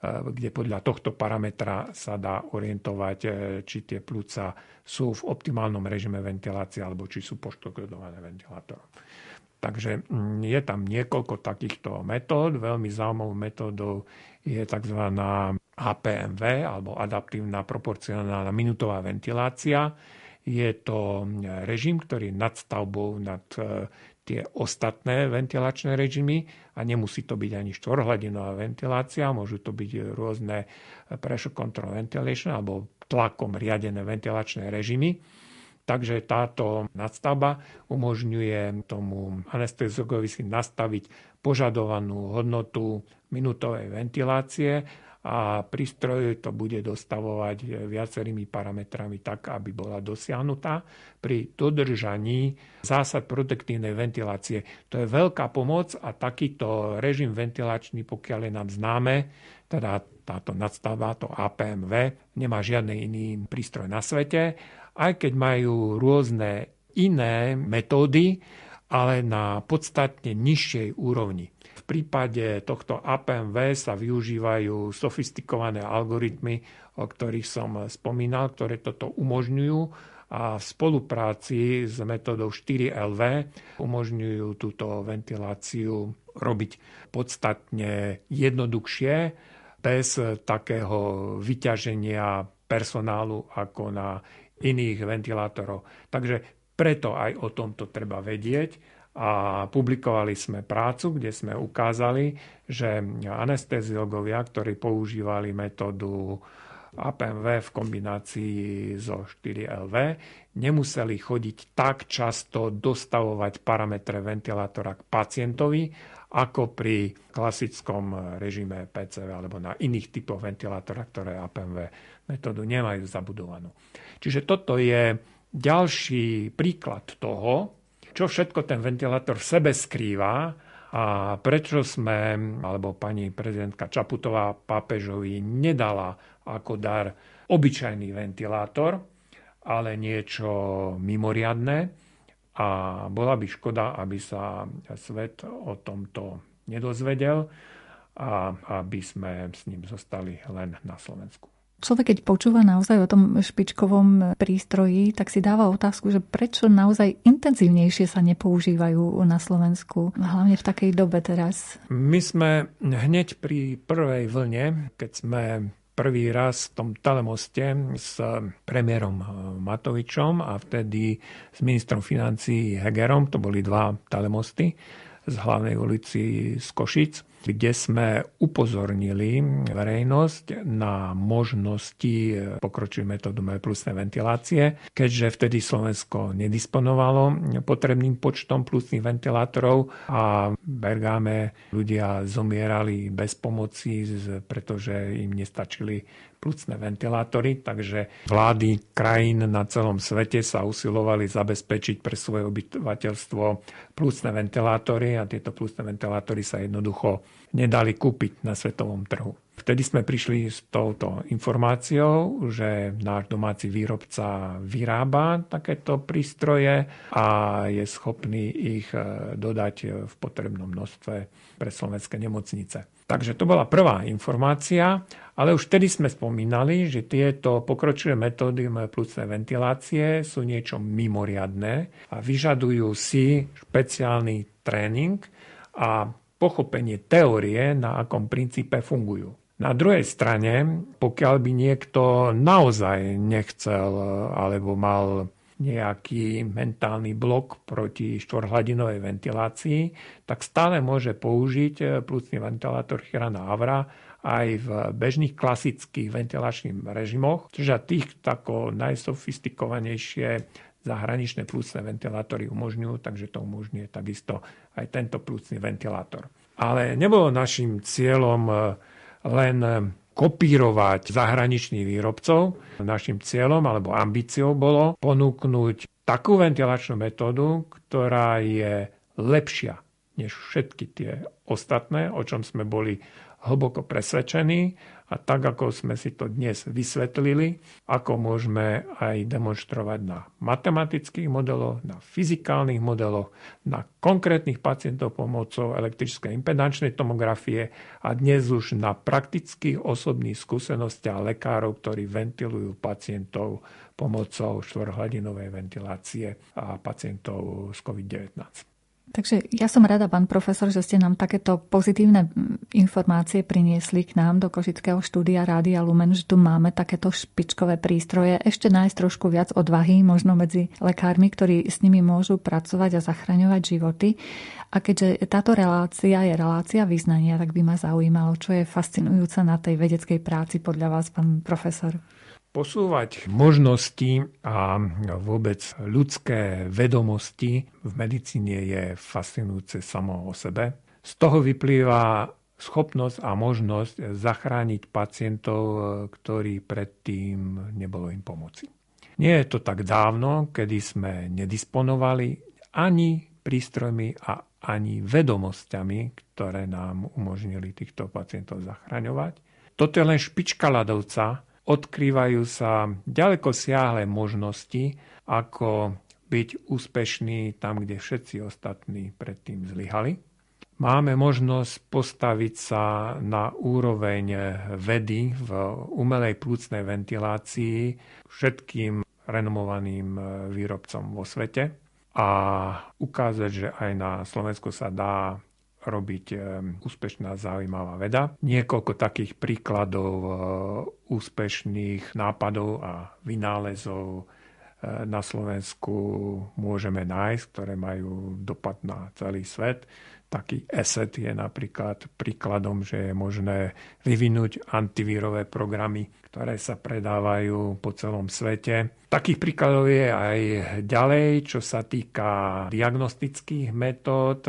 kde podľa tohto parametra sa dá orientovať, či tie pľúca sú v optimálnom režime ventilácie alebo či sú poškodované ventilátorom. Takže je tam niekoľko takýchto metód. Veľmi zaujímavou metódou je tzv. APMV alebo adaptívna proporcionálna minutová ventilácia. Je to režim, ktorý je nadstavbou nad tie ostatné ventilačné režimy a nemusí to byť ani štvorhladinová ventilácia, môžu to byť rôzne pressure control ventilation alebo tlakom riadené ventilačné režimy. Takže táto nadstavba umožňuje tomu anesteziologovi si nastaviť požadovanú hodnotu minútovej ventilácie a prístroj to bude dostavovať viacerými parametrami tak, aby bola dosiahnutá pri dodržaní zásad protektívnej ventilácie. To je veľká pomoc a takýto režim ventilačný, pokiaľ je nám známe, teda táto nadstavba, to APMV, nemá žiadny iný prístroj na svete, aj keď majú rôzne iné metódy, ale na podstatne nižšej úrovni. V prípade tohto APMV sa využívajú sofistikované algoritmy, o ktorých som spomínal, ktoré toto umožňujú a v spolupráci s metódou 4LV umožňujú túto ventiláciu robiť podstatne jednoduchšie, bez takého vyťaženia personálu ako na iných ventilátorov. Takže preto aj o tomto treba vedieť a publikovali sme prácu, kde sme ukázali, že anesteziologovia, ktorí používali metódu APMV v kombinácii so 4LV, nemuseli chodiť tak často dostavovať parametre ventilátora k pacientovi, ako pri klasickom režime PCV alebo na iných typoch ventilátora, ktoré APMV metódu nemajú zabudovanú. Čiže toto je ďalší príklad toho, čo všetko ten ventilátor v sebe skrýva a prečo sme, alebo pani prezidentka Čaputová pápežovi nedala ako dar obyčajný ventilátor, ale niečo mimoriadne. A bola by škoda, aby sa svet o tomto nedozvedel a aby sme s ním zostali len na Slovensku. Človek, keď počúva naozaj o tom špičkovom prístroji, tak si dáva otázku, že prečo naozaj intenzívnejšie sa nepoužívajú na Slovensku, hlavne v takej dobe teraz. My sme hneď pri prvej vlne, keď sme prvý raz v tom telemoste s premiérom Matovičom a vtedy s ministrom financií Hegerom, to boli dva telemosty z hlavnej ulici z Košic, kde sme upozornili verejnosť na možnosti pokročilej metódy pľúcnej ventilácie, keďže vtedy Slovensko nedisponovalo potrebným počtom pľúcnych ventilátorov a v Bergame ľudia zomierali bez pomoci, pretože im nestačili pľúcne ventilátory, takže vlády krajín na celom svete sa usilovali zabezpečiť pre svoje obyvateľstvo pľúcne ventilátory a tieto pľúcne ventilátory sa jednoducho nedali kúpiť na svetovom trhu. Vtedy sme prišli s touto informáciou, že náš domáci výrobca vyrába takéto prístroje a je schopný ich dodať v potrebnom množstve pre slovenské nemocnice. Takže to bola prvá informácia, ale už vtedy sme spomínali, že tieto pokročilé metódy pľúcnej ventilácie sú niečo mimoriadne a vyžadujú si špeciálny tréning a pochopenie teórie, na akom princípe fungujú. Na druhej strane, pokiaľ by niekto naozaj nechcel alebo mal nejaký mentálny blok proti štvorhladinovej ventilácii, tak stále môže použiť pľúcny ventilátor Chirana Aura aj v bežných klasických ventilačných režimoch, čiže tých tako najsofistikovanejšie zahraničné pľúcne ventilátory umožňujú, takže to umožňuje takisto aj tento pľúcny ventilátor. Ale nebolo našim cieľom len kopírovať zahraničných výrobcov. Našim cieľom alebo ambíciou bolo ponúknuť takú ventilačnú metódu, ktorá je lepšia než všetky tie ostatné, o čom sme boli hlboko presvedčení a tak, ako sme si to dnes vysvetlili, ako môžeme aj demonstrovať na matematických modeloch, na fyzikálnych modeloch, na konkrétnych pacientov pomocou elektrickej impedančnej tomografie a dnes už na praktických osobných skúsenostiach lekárov, ktorí ventilujú pacientov pomocou štvorhladinovej ventilácie a pacientov s COVID-19. Takže ja som rada, pán profesor, že ste nám takéto pozitívne informácie priniesli k nám do Košického štúdia Rádia Lumen, že tu máme takéto špičkové prístroje. Ešte nájsť trošku viac odvahy možno medzi lekármi, ktorí s nimi môžu pracovať a zachraňovať životy. A keďže táto relácia je relácia vyznania, tak by ma zaujímalo, čo je fascinujúce na tej vedeckej práci podľa vás, pán profesor. Posúvať možnosti a vôbec ľudské vedomosti v medicíne je fascinujúce samo o sebe. Z toho vyplýva schopnosť a možnosť zachrániť pacientov, ktorí predtým nebolo im pomoci. Nie je to tak dávno, kedy sme nedisponovali ani prístrojmi a ani vedomosťami, ktoré nám umožnili týchto pacientov zachraňovať. Toto je len špička ľadovca. Odkrývajú sa ďalekosiahle možnosti, ako byť úspešný tam, kde všetci ostatní predtým zlyhali. Máme možnosť postaviť sa na úroveň vedy v umelej plúcnej ventilácii všetkým renomovaným výrobcom vo svete a ukázať, že aj na Slovensku sa dá robiť úspešná zaujímavá veda. Niekoľko takých príkladov úspešných nápadov a vynálezov na Slovensku môžeme nájsť, ktoré majú dopad na celý svet. Taký ESET je napríklad príkladom, že je možné vyvinúť antivírové programy, ktoré sa predávajú po celom svete. Takých príkladov je aj ďalej, čo sa týka diagnostických metód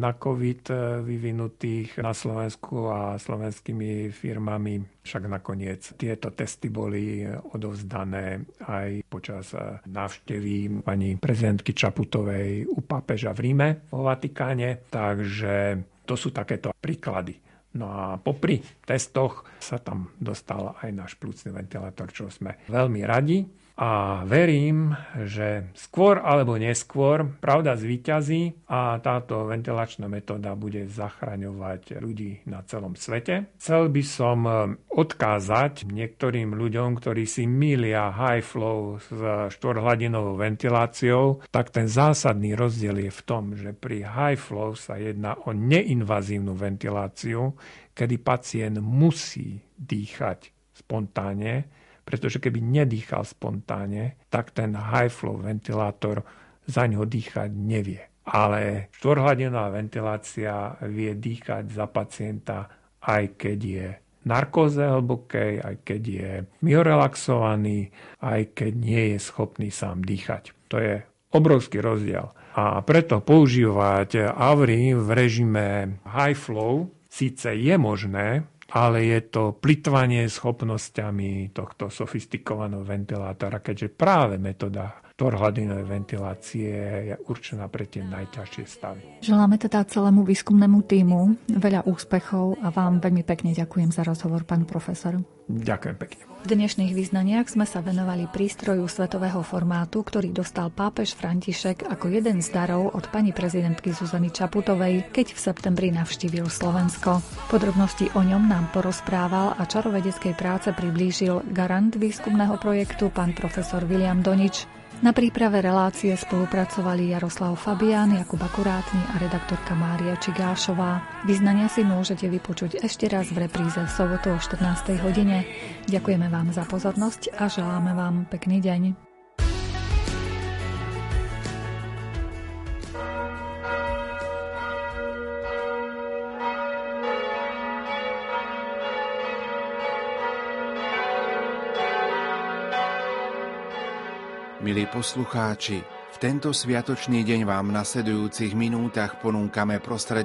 na COVID vyvinutých na Slovensku a slovenskými firmami. Však nakoniec tieto testy boli odovzdané aj počas návštevy pani prezidentky Čaputovej u pápeža v Ríme vo Vatikáne. Takže to sú takéto príklady. No a popri testoch sa tam dostal aj náš plúcny ventilátor, čo sme veľmi radi. A verím, že skôr alebo neskôr pravda zvíťazí a táto ventilačná metóda bude zachraňovať ľudí na celom svete. Chcel by som odkázať niektorým ľuďom, ktorí si mýlia high flow s štvorhladinovou ventiláciou, tak ten zásadný rozdiel je v tom, že pri high flow sa jedná o neinvazívnu ventiláciu, kedy pacient musí dýchať spontánne, pretože keby nedýchal spontánne, tak ten high-flow ventilátor za ňo dýchať nevie. Ale štvorhladinová ventilácia vie dýchať za pacienta, aj keď je v narkóze hlbokej, aj keď je myorelaxovaný, aj keď nie je schopný sám dýchať. To je obrovský rozdiel. A preto používať AVRI v režime high-flow síce je možné, ale je to plytvanie schopnosťami tohto sofistikovaného ventilátora, keďže práve metóda štvorhladinovej ventilácie je určená pre tie najťažšie stavy. Želáme teda celému výskumnému tímu veľa úspechov a vám veľmi pekne ďakujem za rozhovor, pán profesor. Ďakujem pekne. V dnešných význaniach sme sa venovali prístroju svetového formátu, ktorý dostal pápež František ako jeden z darov od pani prezidentky Zuzany Čaputovej, keď v septembri navštívil Slovensko. Podrobnosti o ňom nám porozprával a čarovedeckej práce priblížil garant výskumného projektu pán profesor William Donič. Na príprave relácie spolupracovali Jaroslav Fabián, Jakub Akurátny a redaktorka Mária Čigášová. Význania si môžete vypočuť ešte raz v repríze v sobotu o 14:00 hodine. Ďakujeme vám za pozornosť a želáme vám pekný deň. Milí poslucháči, v tento sviatočný deň vám v nasledujúcich minútach ponúkame prostredie